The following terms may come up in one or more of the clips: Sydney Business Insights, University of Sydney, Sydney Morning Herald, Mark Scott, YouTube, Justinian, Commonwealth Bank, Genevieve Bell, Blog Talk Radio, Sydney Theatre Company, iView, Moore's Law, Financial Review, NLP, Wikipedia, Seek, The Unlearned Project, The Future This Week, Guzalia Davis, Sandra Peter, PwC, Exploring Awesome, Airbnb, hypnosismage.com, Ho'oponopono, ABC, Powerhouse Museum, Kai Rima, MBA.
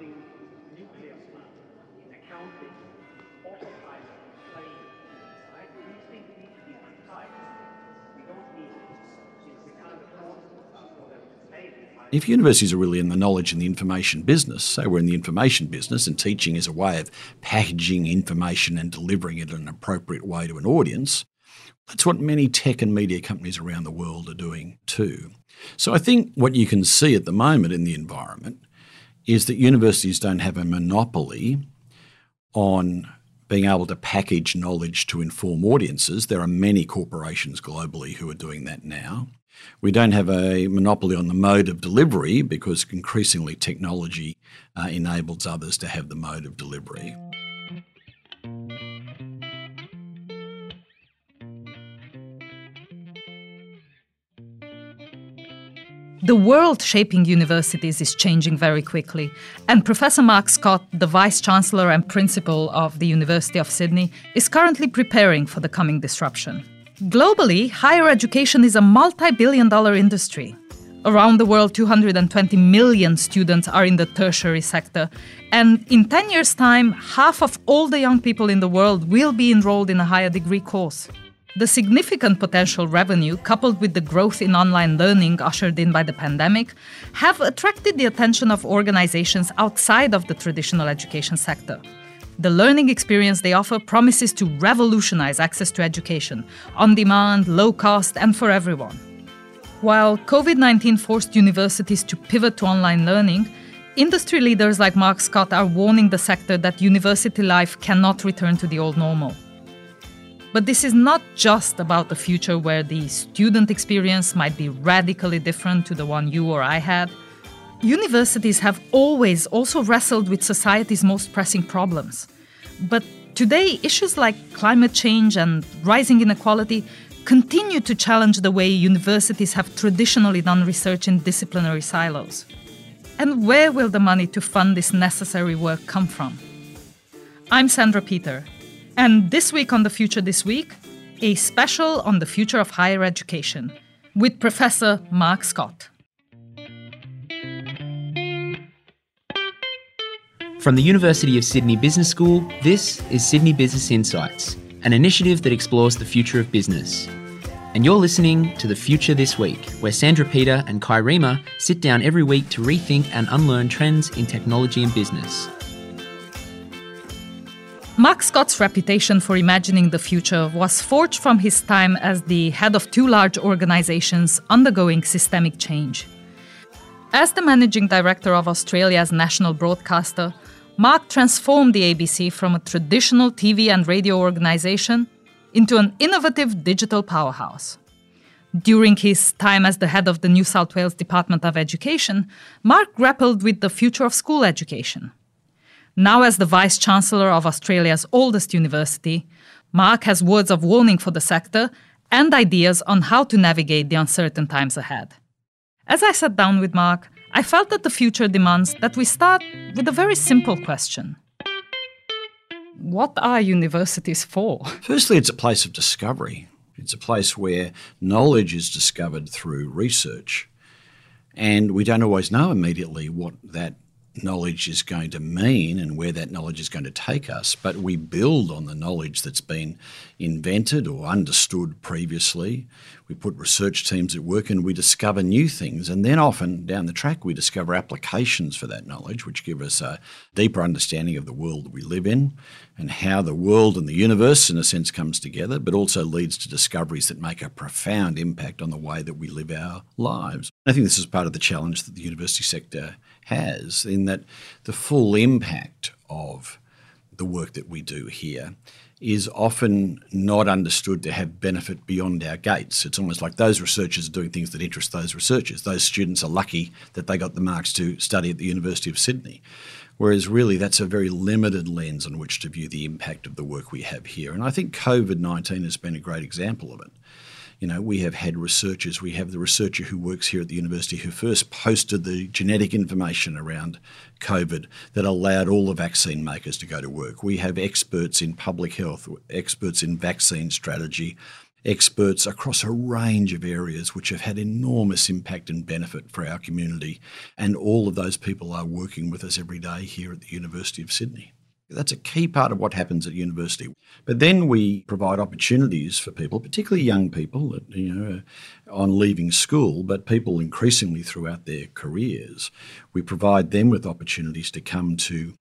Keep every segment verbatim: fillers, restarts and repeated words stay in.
including nuclear smart, accounting, autopilot, planning, right? These things need to be precise. We don't need it. We can't afford for them to pay. If universities are really in the knowledge and the information business, say we're in the information business and teaching is a way of packaging information and delivering it in an appropriate way to an audience, that's what many tech and media companies around the world are doing too. So I think what you can see at the moment in the environment is that universities don't have a monopoly on being able to package knowledge to inform audiences. There are many corporations globally who are doing that now. We don't have a monopoly on the mode of delivery because increasingly technology uh, enables others to have the mode of delivery. The world shaping universities is changing very quickly, and Professor Mark Scott, the Vice-Chancellor and Principal of the University of Sydney, is currently preparing for the coming disruption. Globally, higher education is a multi-billion dollar industry. Around the world, two hundred twenty million students are in the tertiary sector, and in ten years' time, half of all the young people in the world will be enrolled in a higher degree course. The significant potential revenue, coupled with the growth in online learning ushered in by the pandemic, have attracted the attention of organizations outside of the traditional education sector. The learning experience they offer promises to revolutionize access to education, on demand, low cost, and for everyone. While COVID nineteen forced universities to pivot to online learning, industry leaders like Mark Scott are warning the sector that university life cannot return to the old normal. But this is not just about a future where the student experience might be radically different to the one you or I had. Universities have always also wrestled with society's most pressing problems. But today, issues like climate change and rising inequality continue to challenge the way universities have traditionally done research in disciplinary silos. And where will the money to fund this necessary work come from? I'm Sandra Peter. And this week on The Future This Week, a special on the future of higher education with Professor Mark Scott. From the University of Sydney Business School, this is Sydney Business Insights, an initiative that explores the future of business. And you're listening to The Future This Week, where Sandra Peter and Kai Rima sit down every week to rethink and unlearn trends in technology and business. Mark Scott's reputation for imagining the future was forged from his time as the head of two large organizations undergoing systemic change. As the managing director of Australia's national broadcaster, Mark transformed the A B C from a traditional T V and radio organization into an innovative digital powerhouse. During his time as the head of the New South Wales Department of Education, Mark grappled with the future of school education. Now as the Vice-Chancellor of Australia's oldest university, Mark has words of warning for the sector and ideas on how to navigate the uncertain times ahead. As I sat down with Mark, I felt that the future demands that we start with a very simple question. What are universities for? Firstly, it's a place of discovery. It's a place where knowledge is discovered through research. And we don't always know immediately what that knowledge is going to mean and where that knowledge is going to take us, but we build on the knowledge that's been invented or understood previously. We put research teams at work and we discover new things, and then often down the track we discover applications for that knowledge which give us a deeper understanding of the world that we live in and how the world and the universe in a sense comes together, but also leads to discoveries that make a profound impact on the way that we live our lives. I think this is part of the challenge that the university sector has, in that the full impact of the work that we do here is often not understood to have benefit beyond our gates. It's almost like those researchers are doing things that interest those researchers. Those students are lucky that they got the marks to study at the University of Sydney, whereas really that's a very limited lens on which to view the impact of the work we have here. And I think COVID nineteen has been a great example of it. You know, we have had researchers, we have the researcher who works here at the university who first posted the genetic information around COVID that allowed all the vaccine makers to go to work. We have experts in public health, experts in vaccine strategy, experts across a range of areas which have had enormous impact and benefit for our community. And all of those people are working with us every day here at the University of Sydney. That's a key part of what happens at university. But then we provide opportunities for people, particularly young people, you know, on leaving school, but people increasingly throughout their careers. We provide them with opportunities to come to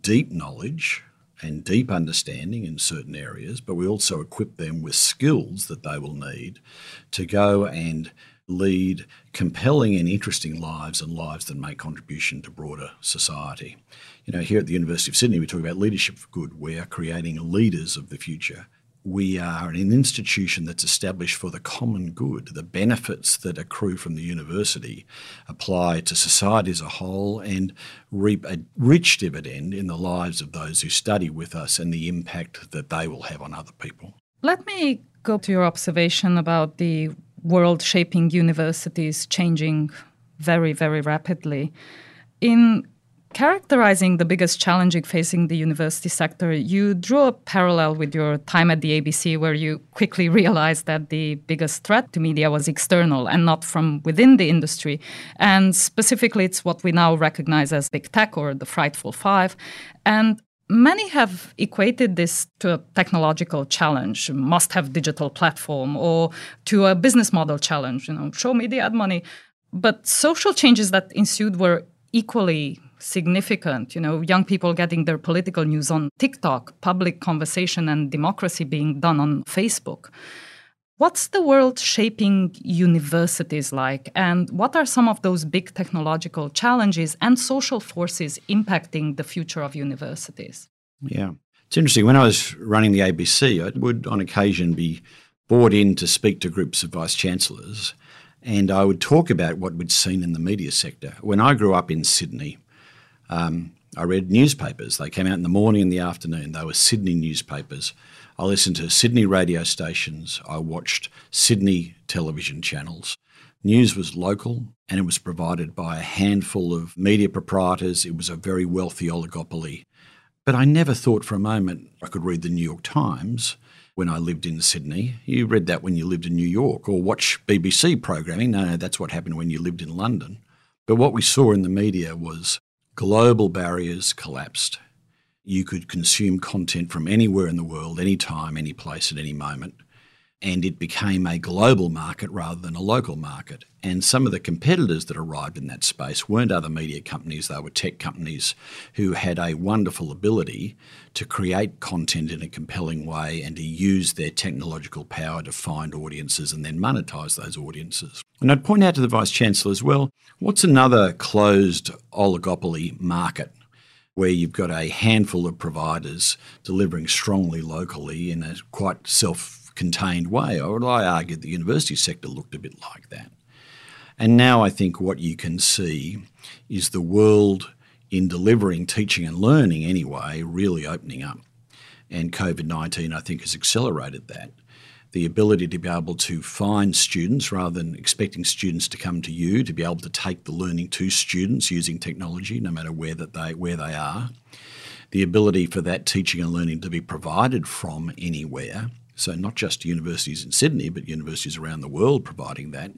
deep knowledge and deep understanding in certain areas, but we also equip them with skills that they will need to go and lead compelling and interesting lives and lives that make contribution to broader society. You know, here at the University of Sydney, we talk about leadership for good. We are creating leaders of the future. We are an institution that's established for the common good. The benefits that accrue from the university apply to society as a whole and reap a rich dividend in the lives of those who study with us and the impact that they will have on other people. Let me go to your observation about the world-shaping universities changing very, very rapidly. In characterizing the biggest challenge facing the university sector, you drew a parallel with your time at the A B C, where you quickly realized that the biggest threat to media was external and not from within the industry. And specifically, it's what we now recognize as big tech or the frightful five. And many have equated this to a technological challenge, must-have digital platform, or to a business model challenge, you know, show me the ad money. But social changes that ensued were equally significant, you know, young people getting their political news on TikTok, public conversation and democracy being done on Facebook. What's the world shaping universities like, and what are some of those big technological challenges and social forces impacting the future of universities? Yeah, it's interesting. When I was running the A B C, I would on occasion be brought in to speak to groups of vice-chancellors, and I would talk about what we'd seen in the media sector. When I grew up in Sydney, um, I read newspapers. They came out in the morning and the afternoon. They were Sydney newspapers. I listened to Sydney radio stations. I watched Sydney television channels. News was local and it was provided by a handful of media proprietors. It was a very wealthy oligopoly. But I never thought for a moment I could read the New York Times when I lived in Sydney. You read that when you lived in New York, or watch B B C programming. No, no, that's what happened when you lived in London. But what we saw in the media was global barriers collapsed. You could consume content from anywhere in the world, any time, any place, at any moment. And it became a global market rather than a local market. And some of the competitors that arrived in that space weren't other media companies. They were tech companies who had a wonderful ability to create content in a compelling way and to use their technological power to find audiences and then monetize those audiences. And I'd point out to the Vice-Chancellor as well, what's another closed oligopoly market where you've got a handful of providers delivering strongly locally in a quite self-contained way? Or I argue the university sector looked a bit like that. And now I think what you can see is the world in delivering teaching and learning anyway really opening up. And COVID nineteen, I think, has accelerated that. The ability to be able to find students rather than expecting students to come to you, to be able to take the learning to students using technology no matter where that they where they are. The ability for that teaching and learning to be provided from anywhere. So not just universities in Sydney, but universities around the world providing that,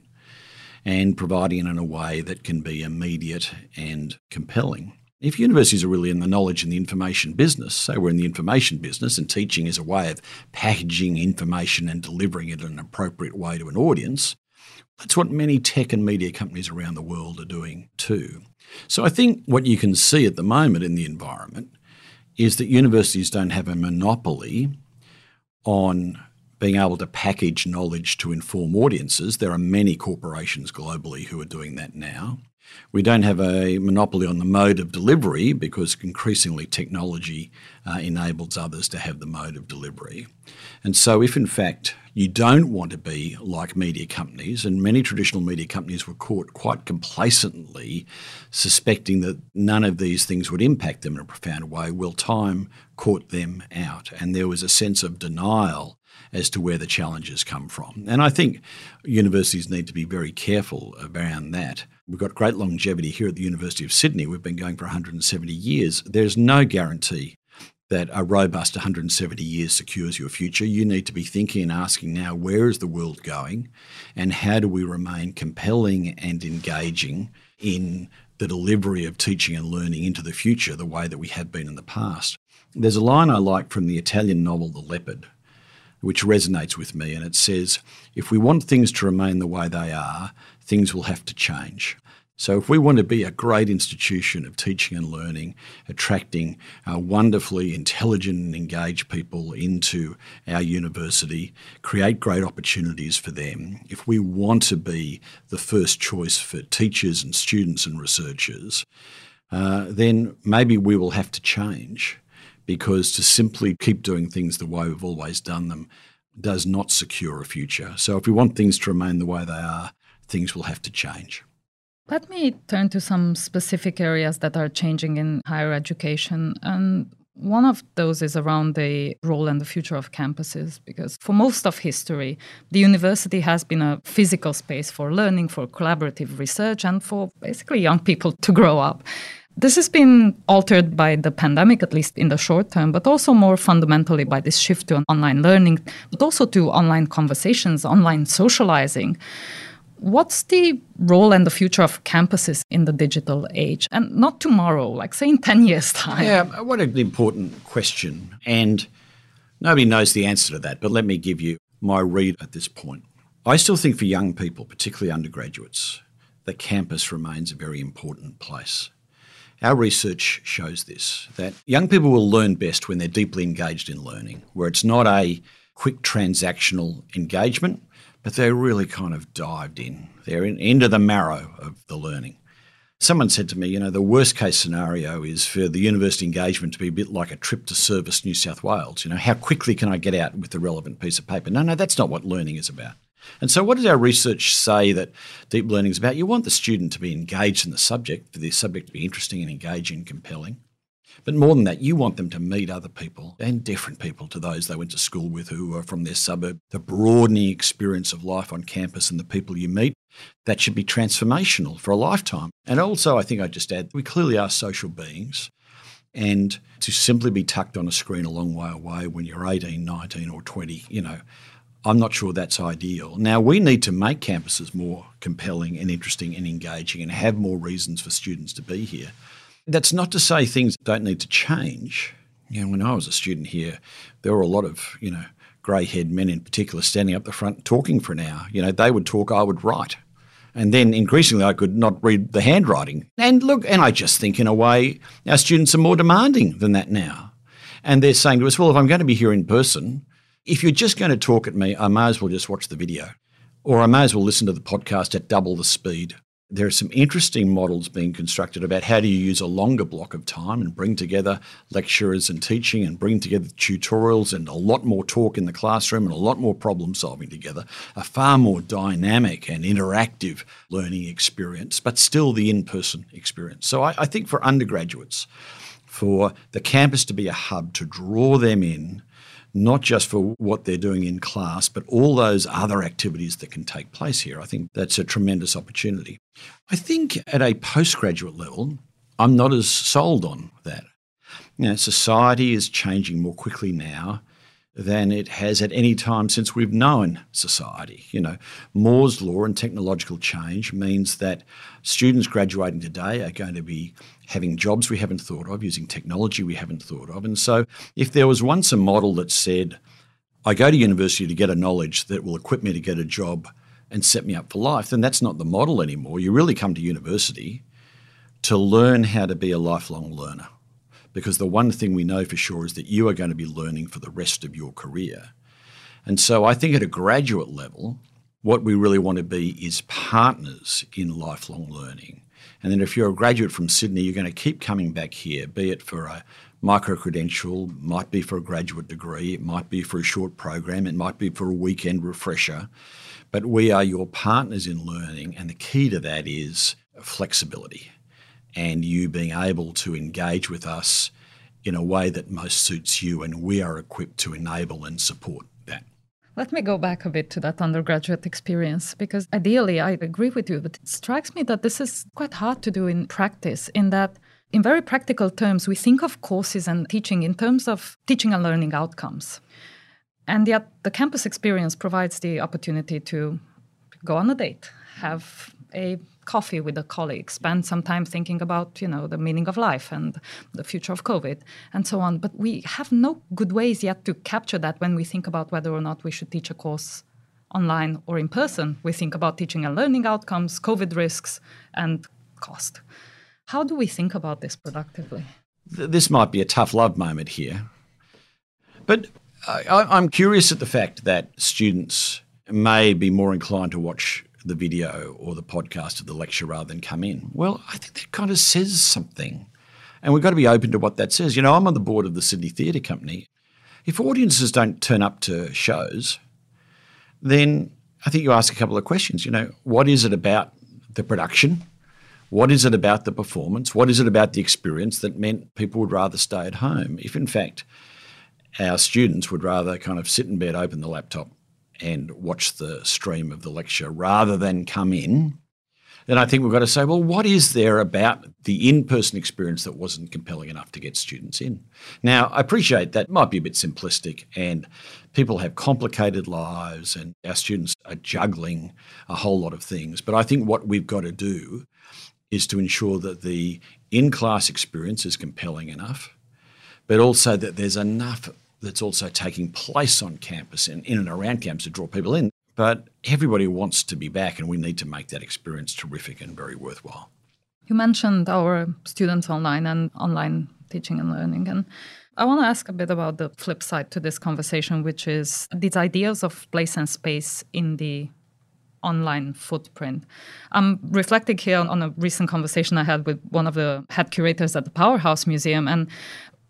and providing it in a way that can be immediate and compelling. If universities are really in the knowledge and the information business, so we're in the information business and teaching is a way of packaging information and delivering it in an appropriate way to an audience, that's what many tech and media companies around the world are doing too. So I think what you can see at the moment in the environment is that universities don't have a monopoly on being able to package knowledge to inform audiences. There are many corporations globally who are doing that now. We don't have a monopoly on the mode of delivery because increasingly technology uh, enables others to have the mode of delivery. And so if in fact you don't want to be like media companies, and many traditional media companies were caught quite complacently suspecting that none of these things would impact them in a profound way, well, time caught them out. And there was a sense of denial as to where the challenges come from. And I think universities need to be very careful around that. We've got great longevity here at the University of Sydney. We've been going for one hundred seventy years. There's no guarantee that a robust one hundred seventy years secures your future. You need to be thinking and asking now, where is the world going and how do we remain compelling and engaging in the delivery of teaching and learning into the future the way that we have been in the past. There's a line I like from the Italian novel The Leopard, which resonates with me, and it says, if we want things to remain the way they are, things will have to change. So if we want to be a great institution of teaching and learning, attracting uh, wonderfully intelligent and engaged people into our university, create great opportunities for them, if we want to be the first choice for teachers and students and researchers, uh, then maybe we will have to change, because to simply keep doing things the way we've always done them does not secure a future. So if we want things to remain the way they are, things will have to change. Let me turn to some specific areas that are changing in higher education. And one of those is around the role and the future of campuses, because for most of history, the university has been a physical space for learning, for collaborative research, and for basically young people to grow up. This has been altered by the pandemic, at least in the short term, but also more fundamentally by this shift to online learning, but also to online conversations, online socializing. What's the role and the future of campuses in the digital age? And not tomorrow, like say in ten years' time. Yeah, what an important question. And nobody knows the answer to that, but let me give you my read at this point. I still think for young people, particularly undergraduates, the campus remains a very important place. Our research shows this, that young people will learn best when they're deeply engaged in learning, where it's not a quick transactional engagement, but they're really kind of dived in. They're in, into the marrow of the learning. Someone said to me, you know, the worst case scenario is for the university engagement to be a bit like a trip to Service New South Wales. You know, how quickly can I get out with the relevant piece of paper? No, no, that's not what learning is about. And so what does our research say that deep learning is about? You want the student to be engaged in the subject, for the subject to be interesting and engaging and compelling. But more than that, you want them to meet other people and different people to those they went to school with who are from their suburb. The broadening experience of life on campus and the people you meet, that should be transformational for a lifetime. And also, I think I'd just add, we clearly are social beings. And to simply be tucked on a screen a long way away when you're eighteen, nineteen or twenty, you know, I'm not sure that's ideal. Now, we need to make campuses more compelling and interesting and engaging and have more reasons for students to be here. That's not to say things don't need to change. You know, when I was a student here, there were a lot of, you know, grey-haired men in particular standing up the front talking for an hour. You know, they would talk, I would write. And then increasingly I could not read the handwriting. And look, and I just think in a way our students are more demanding than that now. And they're saying to us, well, if I'm going to be here in person, if you're just going to talk at me, I may as well just watch the video, or I may as well listen to the podcast at double the speed. There are some interesting models being constructed about how do you use a longer block of time and bring together lecturers and teaching and bring together tutorials and a lot more talk in the classroom and a lot more problem solving together, a far more dynamic and interactive learning experience, but still the in-person experience. So I, I think for undergraduates, for the campus to be a hub to draw them in, not just for what they're doing in class, but all those other activities that can take place here. I think that's a tremendous opportunity. I think at a postgraduate level, I'm not as sold on that. You know, society is changing more quickly now than it has at any time since we've known society. You know, Moore's Law and technological change means that students graduating today are going to be having jobs we haven't thought of, using technology we haven't thought of. And so if there was once a model that said, I go to university to get a knowledge that will equip me to get a job and set me up for life, then that's not the model anymore. You really come to university to learn how to be a lifelong learner, because the one thing we know for sure is that you are going to be learning for the rest of your career. And so I think at a graduate level, what we really want to be is partners in lifelong learning. And then if you're a graduate from Sydney, you're going to keep coming back here, be it for a micro-credential, might be for a graduate degree, it might be for a short program, it might be for a weekend refresher. But we are your partners in learning, and the key to that is flexibility and you being able to engage with us in a way that most suits you, and we are equipped to enable and support that. Let me go back a bit to that undergraduate experience, because ideally I agree with you, but it strikes me that this is quite hard to do in practice, in that In very practical terms, we think of courses and teaching in terms of teaching and learning outcomes. And yet the campus experience provides the opportunity to go on a date, have a coffee with a colleague, spend some time thinking about, you know, the meaning of life and the future of COVID and so on. But we have no good ways yet to capture that when we think about whether or not we should teach a course online or in person. We think about teaching and learning outcomes, COVID risks and cost. How do we think about this productively? This might be a tough love moment here, but I, I'm curious at the fact that students may be more inclined to watch the video or the podcast of the lecture rather than come in. Well, I think that kind of says something, and we've got to be open to what that says. You know, I'm on the board of the Sydney Theatre Company. If audiences don't turn up to shows, then I think you ask a couple of questions. You know, what is it about the production? What is it about the performance? What is it about the experience that meant people would rather stay at home? If, in fact, our students would rather kind of sit in bed, open the laptop and watch the stream of the lecture rather than come in, then I think we've got to say, well, what is there about the in-person experience that wasn't compelling enough to get students in? Now, I appreciate that might be a bit simplistic, and people have complicated lives and our students are juggling a whole lot of things. But I think what we've got to do is to ensure that the in-class experience is compelling enough, but also that there's enough that's also taking place on campus and in and around campus to draw people in. But everybody wants to be back, and we need to make that experience terrific and very worthwhile. You mentioned our students online and online teaching and learning. And I want to ask a bit about the flip side to this conversation, which is these ideas of place and space in the online footprint. I'm reflecting here on a recent conversation I had with one of the head curators at the Powerhouse Museum. And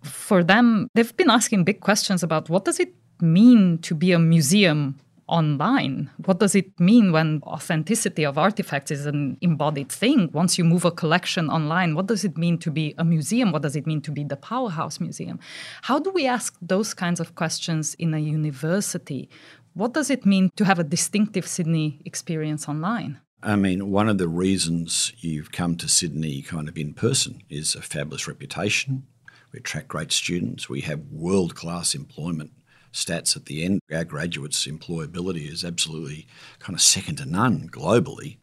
for them, they've been asking big questions about what does it mean to be a museum online? What does it mean when authenticity of artifacts is an embodied thing? Once you move a collection online, what does it mean to be a museum? What does it mean to be the Powerhouse Museum? How do we ask those kinds of questions in a university? What does it mean to have a distinctive Sydney experience online? I mean, one of the reasons you've come to Sydney kind of in person is a fabulous reputation. We attract great students. We have world-class employment stats at the end. Our graduates' employability is absolutely kind of second to none globally.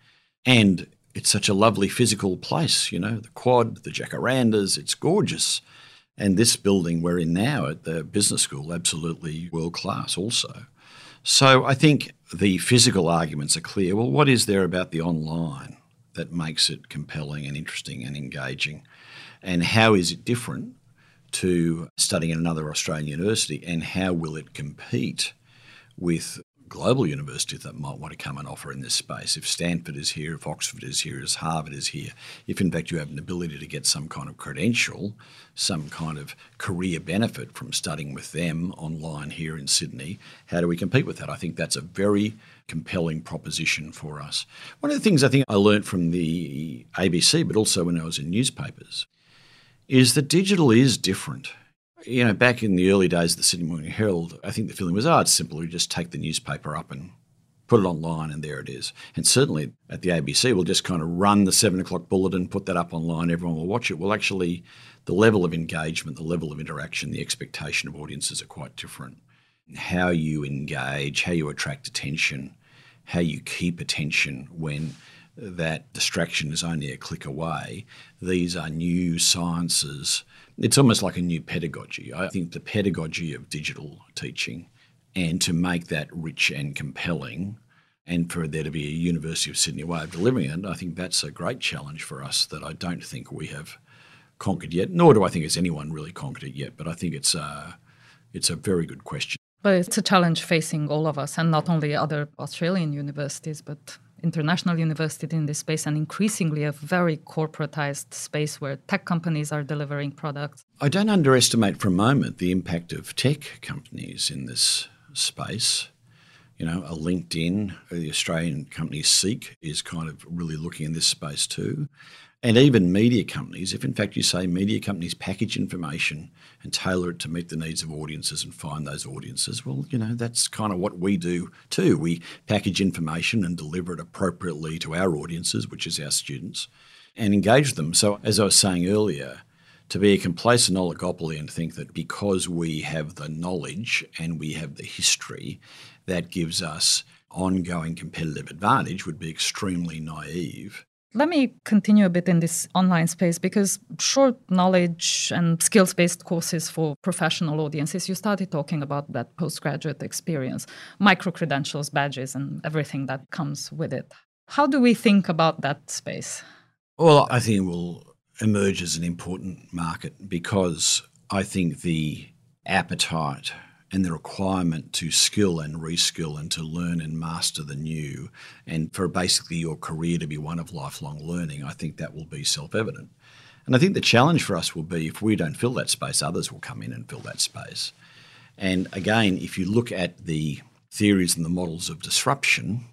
And it's such a lovely physical place, you know, the quad, the jacarandas, it's gorgeous. And this building we're in now at the business school, absolutely world-class also. So I think the physical arguments are clear. Well, what is there about the online that makes it compelling and interesting and engaging? And how is it different to studying at another Australian university, and how will it compete with global universities that might want to come and offer in this space? If Stanford is here, if Oxford is here, if Harvard is here, if in fact you have an ability to get some kind of credential, some kind of career benefit from studying with them online here in Sydney, how do we compete with that? I think that's a very compelling proposition for us. One of the things I think I learned from the A B C, but also when I was in newspapers, is that digital is different. You know, back in the early days of the Sydney Morning Herald, I think the feeling was, oh, it's simple. You just take the newspaper up and put it online and there it is. And certainly at the A B C, we'll just kind of run the seven o'clock bulletin, put that up online, everyone will watch it. Well, actually, the level of engagement, the level of interaction, the expectation of audiences are quite different. How you engage, how you attract attention, how you keep attention when that distraction is only a click away. These are new sciences. It's almost like a new pedagogy. I think the pedagogy of digital teaching, and to make that rich and compelling and for there to be a University of Sydney way of delivering it, I think that's a great challenge for us that I don't think we have conquered yet, nor do I think it's anyone really conquered it yet, but I think it's a, it's a very good question. But it's a challenge facing all of us, and not only other Australian universities, but international university in this space, and increasingly a very corporatized space where tech companies are delivering products. I don't underestimate for a moment the impact of tech companies in this space. You know, a LinkedIn, the Australian company Seek is kind of really looking in this space too. And even media companies, if in fact you say media companies package information and tailor it to meet the needs of audiences and find those audiences, well, you know, that's kind of what we do too. We package information and deliver it appropriately to our audiences, which is our students, and engage them. So as I was saying earlier, to be a complacent oligopoly and think that because we have the knowledge and we have the history that gives us ongoing competitive advantage would be extremely naive. Let me continue a bit in this online space, because short knowledge and skills-based courses for professional audiences, you started talking about that postgraduate experience, micro-credentials, badges, and everything that comes with it. How do we think about that space? Well, I think it will emerge as an important market, because I think the appetite and the requirement to skill and reskill and to learn and master the new, and for basically your career to be one of lifelong learning, I think that will be self-evident. And I think the challenge for us will be, if we don't fill that space, others will come in and fill that space. And again, if you look at the theories and the models of disruption,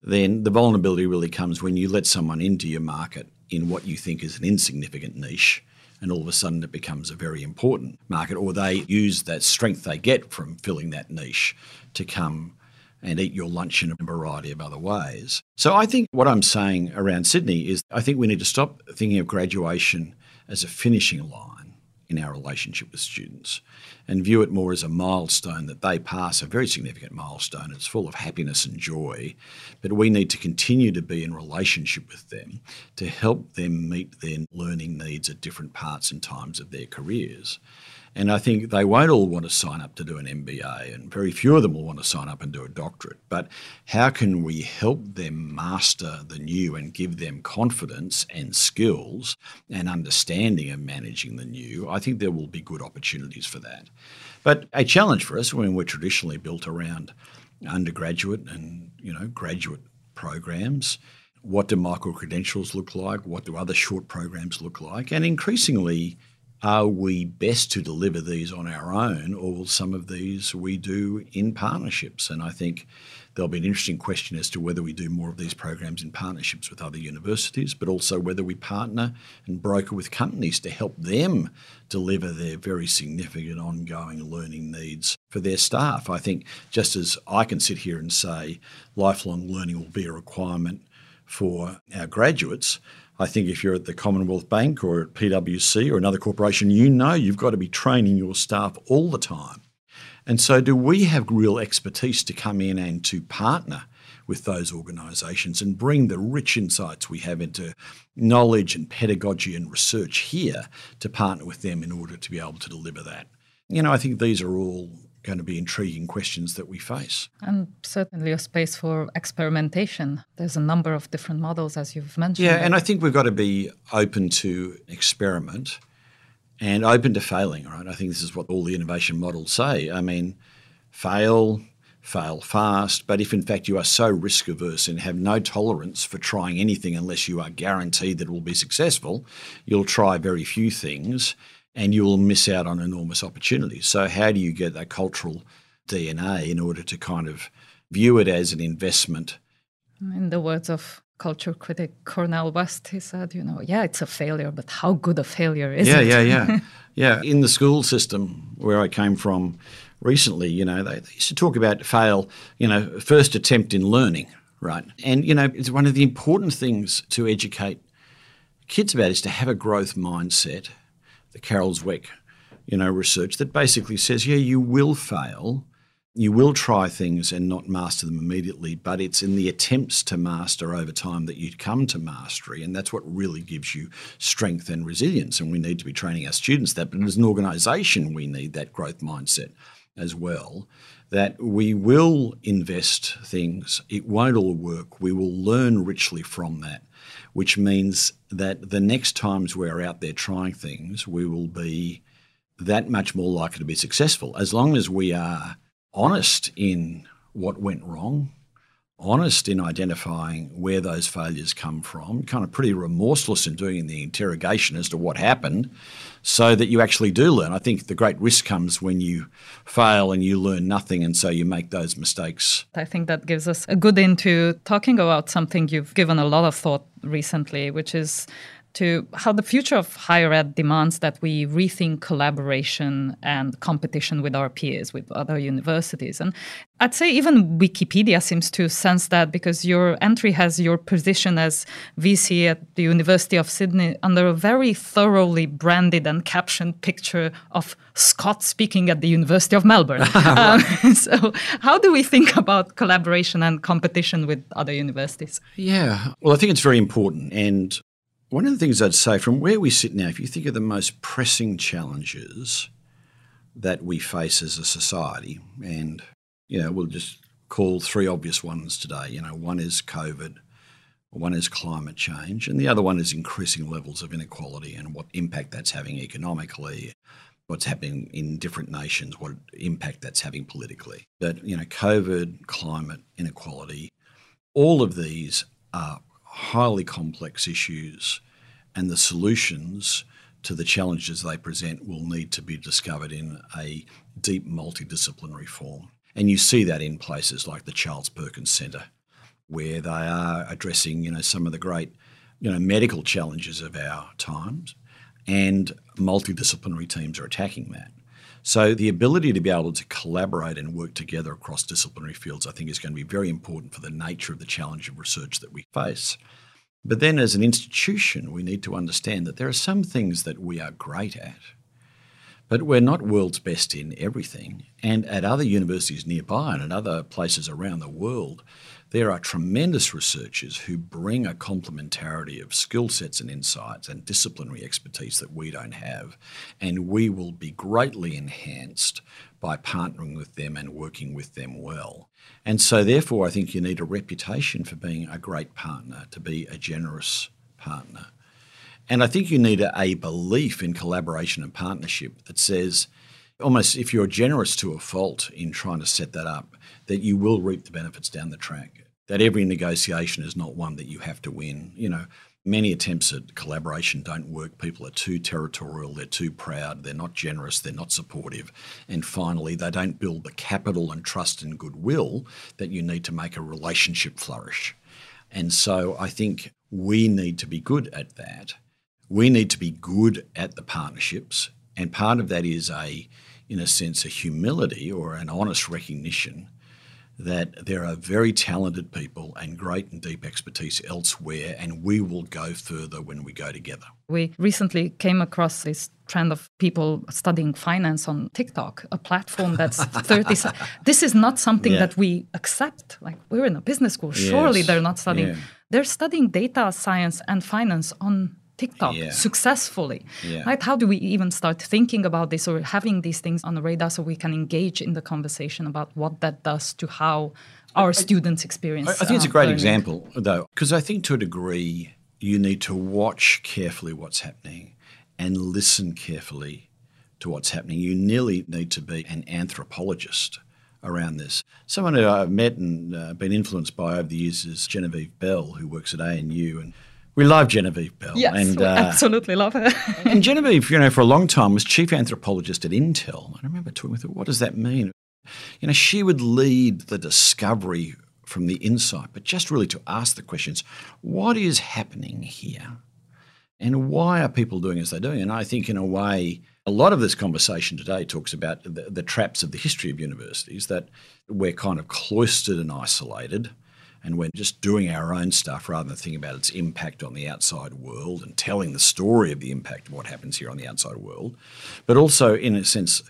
then the vulnerability really comes when you let someone into your market in what you think is an insignificant niche, and all of a sudden it becomes a very important market, or they use that strength they get from filling that niche to come and eat your lunch in a variety of other ways. So I think what I'm saying around Sydney is I think we need to stop thinking of graduation as a finishing line in our relationship with students and view it more as a milestone that they pass, a very significant milestone. It's full of happiness and joy, but we need to continue to be in relationship with them to help them meet their learning needs at different parts and times of their careers. And I think they won't all want to sign up to do an M B A, and very few of them will want to sign up and do a doctorate. But how can we help them master the new and give them confidence and skills and understanding of managing the new? I think there will be good opportunities for that. But a challenge for us, when we're traditionally built around undergraduate and, you know, graduate programs, what do micro-credentials look like? What do other short programs look like? And increasingly, are we best to deliver these on our own, or will some of these we do in partnerships? And I think there'll be an interesting question as to whether we do more of these programs in partnerships with other universities, but also whether we partner and broker with companies to help them deliver their very significant ongoing learning needs for their staff. I think just as I can sit here and say lifelong learning will be a requirement for our graduates, I think if you're at the Commonwealth Bank or at PwC or another corporation, you know you've got to be training your staff all the time. And so do we have real expertise to come in and to partner with those organisations and bring the rich insights we have into knowledge and pedagogy and research here to partner with them in order to be able to deliver that? You know, I think these are all going to be intriguing questions that we face. And certainly a space for experimentation. There's a number of different models, as you've mentioned. Yeah, and I think we've got to be open to experiment and open to failing, right? I think this is what all the innovation models say. I mean, fail, fail fast, but if in fact you are so risk averse and have no tolerance for trying anything unless you are guaranteed that it will be successful, you'll try very few things and you will miss out on enormous opportunities. So how do you get that cultural D N A in order to kind of view it as an investment? In the words of culture critic Cornel West, he said, you know, yeah, it's a failure, but how good a failure is yeah, it? Yeah, yeah, yeah. Yeah, in the school system where I came from recently, you know, they, they used to talk about fail, you know, first attempt in learning, right? And, you know, it's one of the important things to educate kids about is to have a growth mindset. The Carol Dweck, you know, research that basically says, yeah, you will fail, you will try things and not master them immediately, but it's in the attempts to master over time that you come to mastery, and that's what really gives you strength and resilience, and we need to be training our students that. But as an organisation, we need that growth mindset as well, that we will invest things, it won't all work, we will learn richly from that, which means that the next times we're out there trying things, we will be that much more likely to be successful. As long as we are honest in what went wrong, honest in identifying where those failures come from, kind of pretty remorseless in doing the interrogation as to what happened, so that you actually do learn. I think the great risk comes when you fail and you learn nothing, and so you make those mistakes. I think that gives us a good into talking about something you've given a lot of thought recently, which is to how the future of higher ed demands that we rethink collaboration and competition with our peers, with other universities. And I'd say even Wikipedia seems to sense that, because your entry has your position as V C at the University of Sydney under a very thoroughly branded and captioned picture of Scott speaking at the University of Melbourne. um, so how do we think about collaboration and competition with other universities? Yeah, well, I think it's very important. And one of the things I'd say from where we sit now, if you think of the most pressing challenges that we face as a society, and, you know, we'll just call three obvious ones today. You know, one is COVID, one is climate change, and the other one is increasing levels of inequality and what impact that's having economically, what's happening in different nations, what impact that's having politically. But, you know, COVID, climate, inequality, all of these are highly complex issues, and the solutions to the challenges they present will need to be discovered in a deep multidisciplinary form. And you see that in places like the Charles Perkins Centre, where they are addressing, you know, some of the great, you know, medical challenges of our times, and multidisciplinary teams are attacking that. So the ability to be able to collaborate and work together across disciplinary fields, I think, is going to be very important for the nature of the challenge of research that we face. But then as an institution, we need to understand that there are some things that we are great at, but we're not world's best in everything. And at other universities nearby and at other places around the world, there are tremendous researchers who bring a complementarity of skill sets and insights and disciplinary expertise that we don't have, and we will be greatly enhanced by partnering with them and working with them well. And so therefore, I think you need a reputation for being a great partner, to be a generous partner. And I think you need a, a belief in collaboration and partnership that says, almost if you're generous to a fault in trying to set that up, that you will reap the benefits down the track, that every negotiation is not one that you have to win. You know, many attempts at collaboration don't work. People are too territorial, they're too proud, they're not generous, they're not supportive. And finally, they don't build the capital and trust and goodwill that you need to make a relationship flourish. And so I think we need to be good at that. We need to be good at the partnerships, and part of that is a, in a sense, a humility or an honest recognition that there are very talented people and great and deep expertise elsewhere, and we will go further when we go together. We recently came across this trend of people studying finance on TikTok, a platform that's thirty. This is not something yeah. that we accept. Like, we're in a business school. Surely yes. they're not studying. Yeah. They're studying data science and finance on TikTok yeah. successfully. Yeah. Right? How do we even start thinking about this or having these things on the radar so we can engage in the conversation about what that does to how our I, students experience? I, I think uh, it's a great learning. Example, though, because I think to a degree you need to watch carefully what's happening and listen carefully to what's happening. You nearly need to be an anthropologist around this. Someone who I've met and uh, been influenced by over the years is Genevieve Bell, who works at A N U, and we love Genevieve Bell. Yes, and, we uh, absolutely love her. And Genevieve, you know, for a long time was chief anthropologist at Intel. I remember talking with her, what does that mean? You know, she would lead the discovery from the inside, but just really to ask the questions, what is happening here? And why are people doing as they're doing? And I think in a way, a lot of this conversation today talks about the, the traps of the history of universities, that we're kind of cloistered and isolated, and we're just doing our own stuff rather than thinking about its impact on the outside world and telling the story of the impact of what happens here on the outside world. But also, in a sense,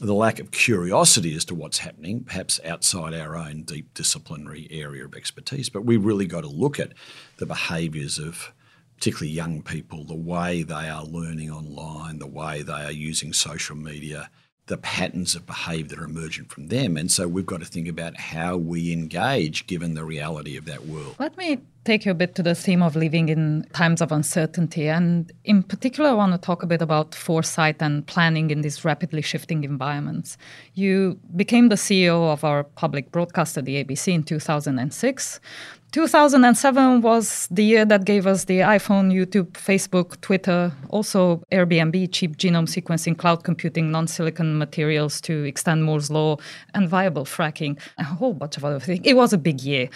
the lack of curiosity as to what's happening, perhaps outside our own deep disciplinary area of expertise. But we really got to look at the behaviours of particularly young people, the way they are learning online, the way they are using social media, the patterns of behaviour that are emergent from them. And so we've got to think about how we engage given the reality of that world. Let me take you a bit to the theme of living in times of uncertainty. And in particular, I want to talk a bit about foresight and planning in these rapidly shifting environments. You became the C E O of our public broadcaster, the A B C, in two thousand six. two thousand seven was the year that gave us the iPhone, YouTube, Facebook, Twitter, also Airbnb, cheap genome sequencing, cloud computing, non-silicon materials to extend Moore's Law, and viable fracking, a whole bunch of other things. It was a big year.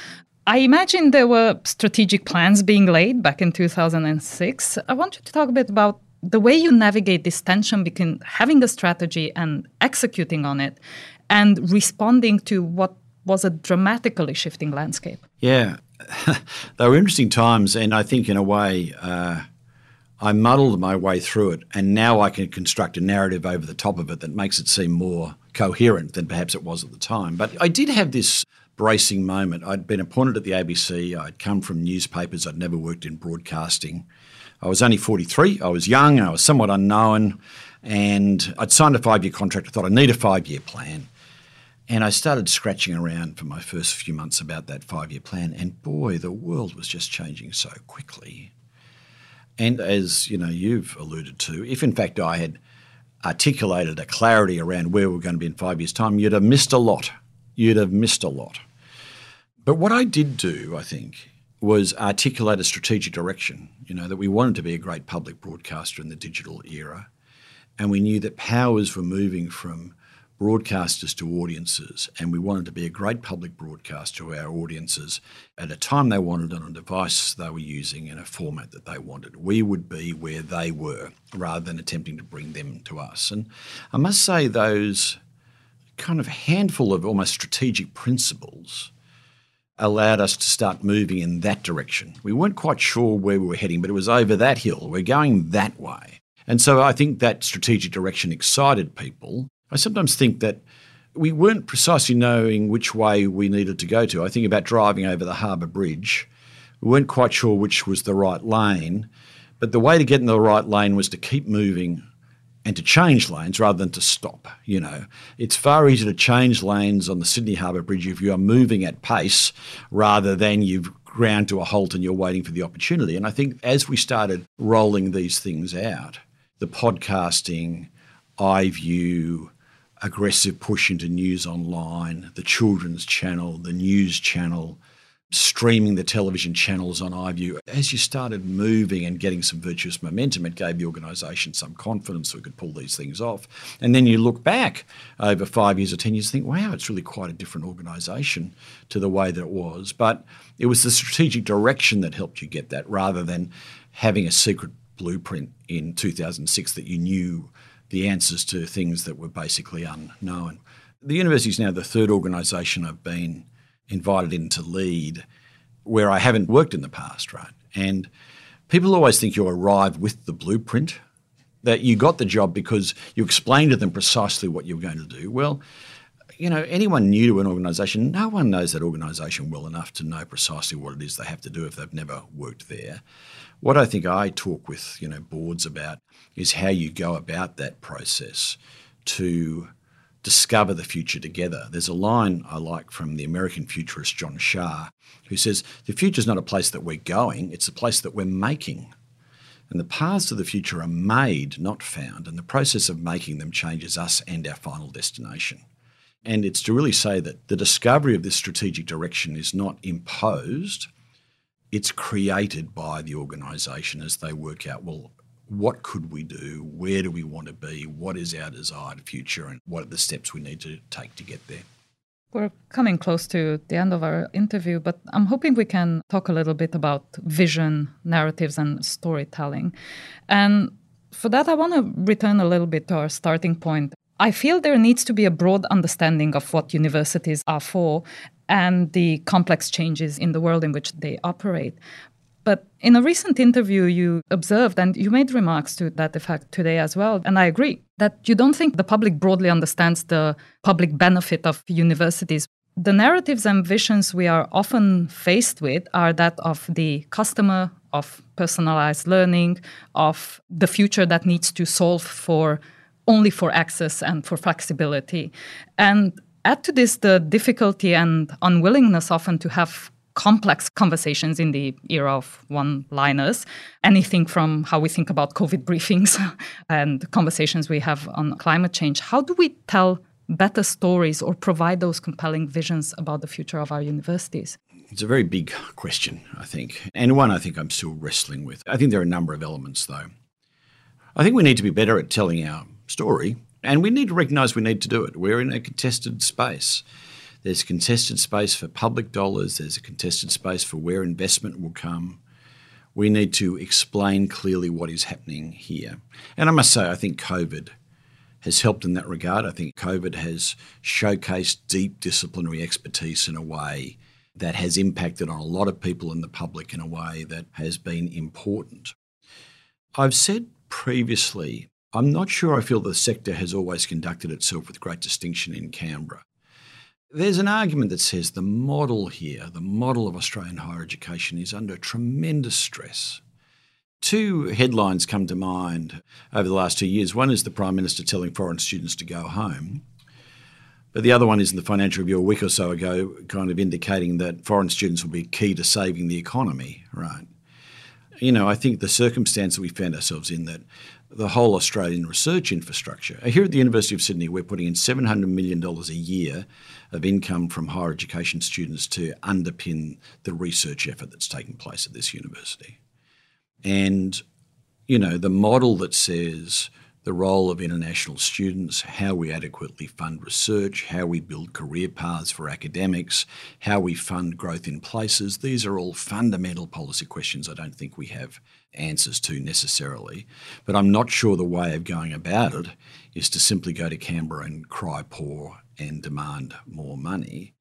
I imagine there were strategic plans being laid back in two thousand six. I want you to talk a bit about the way you navigate this tension between having a strategy and executing on it and responding to what was a dramatically shifting landscape. Yeah, they were interesting times, and I think in a way uh, I muddled my way through it, and now I can construct a narrative over the top of it that makes it seem more coherent than perhaps it was at the time. But I did have this bracing moment. I'd been appointed at the A B C. I'd come from newspapers. I'd never worked in broadcasting. I was only forty-three. I was young. I was somewhat unknown. And I'd signed a five-year contract. I thought I need a five-year plan. And I started scratching around for my first few months about that five-year plan. And boy, the world was just changing so quickly. And as, you know, you've alluded to, if in fact I had articulated a clarity around where we were going to be in five years' time, you'd have missed a lot. You'd have missed a lot. But what I did do, I think, was articulate a strategic direction, you know, that we wanted to be a great public broadcaster in the digital era. And we knew that powers were moving from broadcasters to audiences, and we wanted to be a great public broadcaster to our audiences at a time they wanted, on a device they were using, in a format that they wanted. We would be where they were rather than attempting to bring them to us. And I must say those kind of handful of almost strategic principles allowed us to start moving in that direction. We weren't quite sure where we were heading, but it was over that hill. We're going that way. And so I think that strategic direction excited people. I sometimes think that we weren't precisely knowing which way we needed to go to. I think about driving over the harbour bridge. We weren't quite sure which was the right lane, but the way to get in the right lane was to keep moving and to change lanes rather than to stop, you know. It's far easier to change lanes on the Sydney Harbour Bridge if you are moving at pace rather than you've ground to a halt and you're waiting for the opportunity. And I think as we started rolling these things out, the podcasting, iView, aggressive push into news online, the children's channel, the news channel, streaming the television channels on iView. As you started moving and getting some virtuous momentum, it gave the organisation some confidence we could pull these things off. And then you look back over five years or ten years and think, wow, it's really quite a different organisation to the way that it was. But it was the strategic direction that helped you get that, rather than having a secret blueprint in two thousand six that you knew the answers to things that were basically unknown. The university is now the third organisation I've been invited in to lead where I haven't worked in the past, right? And people always think you arrive with the blueprint, that you got the job because you explained to them precisely what you were going to do. Well, you know, anyone new to an organisation, no one knows that organisation well enough to know precisely what it is they have to do if they've never worked there. What I think I talk with, you know, boards about is how you go about that process to discover the future together. There's a line I like from the American futurist John Shah, who says, the future's not a place that we're going, it's a place that we're making. And the paths to the future are made, not found, and the process of making them changes us and our final destination. And it's to really say that the discovery of this strategic direction is not imposed, it's created by the organisation as they work out, well, what could we do? Where do we want to be? What is our desired future? And what are the steps we need to take to get there? We're coming close to the end of our interview, but I'm hoping we can talk a little bit about vision, narratives, and storytelling. And for that, I want to return a little bit to our starting point. I feel there needs to be a broad understanding of what universities are for and the complex changes in the world in which they operate. But in a recent interview, you observed, and you made remarks to that effect today as well, and I agree, that you don't think the public broadly understands the public benefit of universities. The narratives and visions we are often faced with are that of the customer, of personalized learning, of the future that needs to solve for only for access and for flexibility. And add to this the difficulty and unwillingness often to have complex conversations in the era of one-liners, anything from how we think about COVID briefings and conversations we have on climate change. How do we tell better stories or provide those compelling visions about the future of our universities? It's a very big question, I think, and one I think I'm still wrestling with. I think there are a number of elements, though. I think we need to be better at telling our story, and we need to recognise we need to do it. We're in a contested space. There's contested space for public dollars. There's a contested space for where investment will come. We need to explain clearly what is happening here. And I must say, I think COVID has helped in that regard. I think COVID has showcased deep disciplinary expertise in a way that has impacted on a lot of people in the public in a way that has been important. I've said previously, I'm not sure I feel the sector has always conducted itself with great distinction in Canberra. There's an argument that says the model here, the model of Australian higher education, is under tremendous stress. Two headlines come to mind over the last two years. One is the Prime Minister telling foreign students to go home. But the other one is in the Financial Review a week or so ago, kind of indicating that foreign students will be key to saving the economy, right? You know, I think the circumstance that we found ourselves in, that the whole Australian research infrastructure. Here at the University of Sydney, we're putting in seven hundred million dollars a year of income from higher education students to underpin the research effort that's taking place at this university. And, you know, the model that says the role of international students, how we adequately fund research, how we build career paths for academics, how we fund growth in places. These are all fundamental policy questions I don't think we have answers to necessarily. But I'm not sure the way of going about it is to simply go to Canberra and cry poor and demand more money,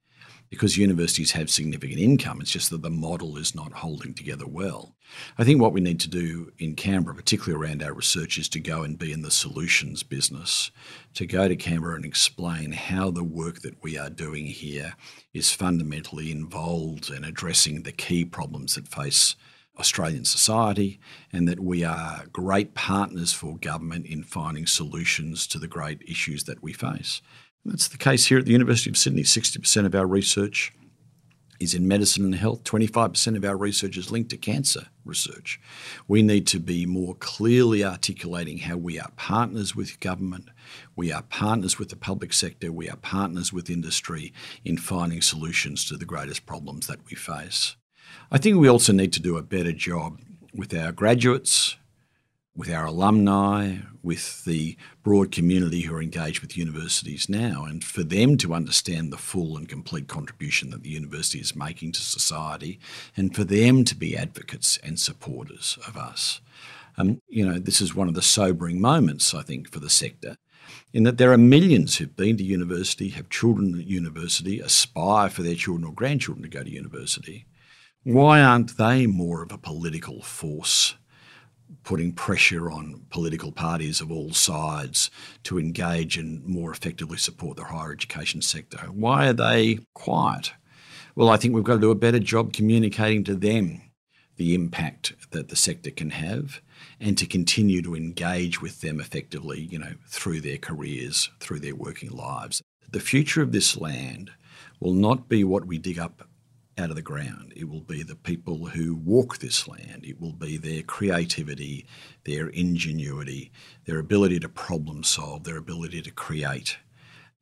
because universities have significant income. It's just that the model is not holding together well. I think what we need to do in Canberra, particularly around our research, is to go and be in the solutions business, to go to Canberra and explain how the work that we are doing here is fundamentally involved in addressing the key problems that face Australian society, and that we are great partners for government in finding solutions to the great issues that we face. That's the case here at the University of Sydney. sixty percent of our research is in medicine and health. twenty-five percent of our research is linked to cancer research. We need to be more clearly articulating how we are partners with government, we are partners with the public sector, we are partners with industry in finding solutions to the greatest problems that we face. I think we also need to do a better job with our graduates, with our alumni, with the broad community who are engaged with universities now, and for them to understand the full and complete contribution that the university is making to society, and for them to be advocates and supporters of us. Um, you know, this is one of the sobering moments, I think, for the sector, in that there are millions who've been to university, have children at university, aspire for their children or grandchildren to go to university. Why aren't they more of a political force, putting pressure on political parties of all sides to engage and more effectively support the higher education sector? Why are they quiet? Well, I think we've got to do a better job communicating to them the impact that the sector can have, and to continue to engage with them effectively, you know, through their careers, through their working lives. The future of this land will not be what we dig up out of the ground. It will be the people who walk this land. It will be their creativity, their ingenuity, their ability to problem solve, their ability to create.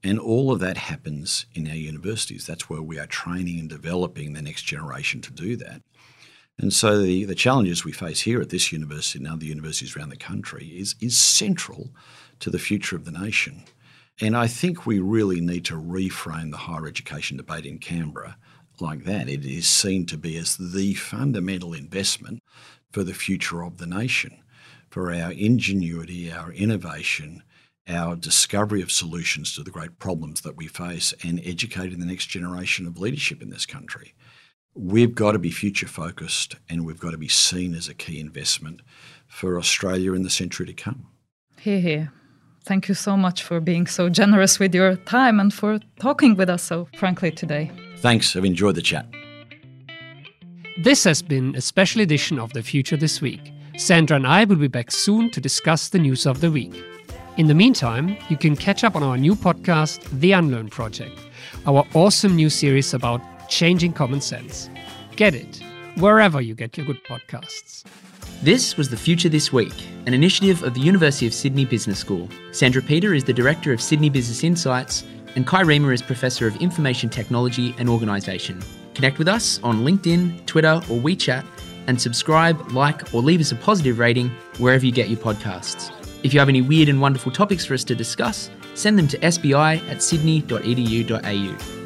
And all of that happens in our universities. That's where we are training and developing the next generation to do that. And so the, the challenges we face here at this university and other universities around the country is, is central to the future of the nation. And I think we really need to reframe the higher education debate in Canberra like that. It is seen to be as the fundamental investment for the future of the nation, for our ingenuity, our innovation, our discovery of solutions to the great problems that we face, and educating the next generation of leadership in this country. We've got to be future focused, and we've got to be seen as a key investment for Australia in the century to come. Hear, hear. Thank you so much for being so generous with your time and for talking with us so frankly today. Thanks, I've enjoyed the chat. This has been a special edition of The Future This Week. Sandra and I will be back soon to discuss the news of the week. In the meantime, you can catch up on our new podcast, The Unlearned Project, our awesome new series about changing common sense. Get it wherever you get your good podcasts. This was The Future This Week, an initiative of the University of Sydney Business School. Sandra Peter is the Director of Sydney Business Insights, and Kai Reema is Professor of Information Technology and Organisation. Connect with us on LinkedIn, Twitter or WeChat, and subscribe, like or leave us a positive rating wherever you get your podcasts. If you have any weird and wonderful topics for us to discuss, send them to s b i at sydney dot e d u dot a u.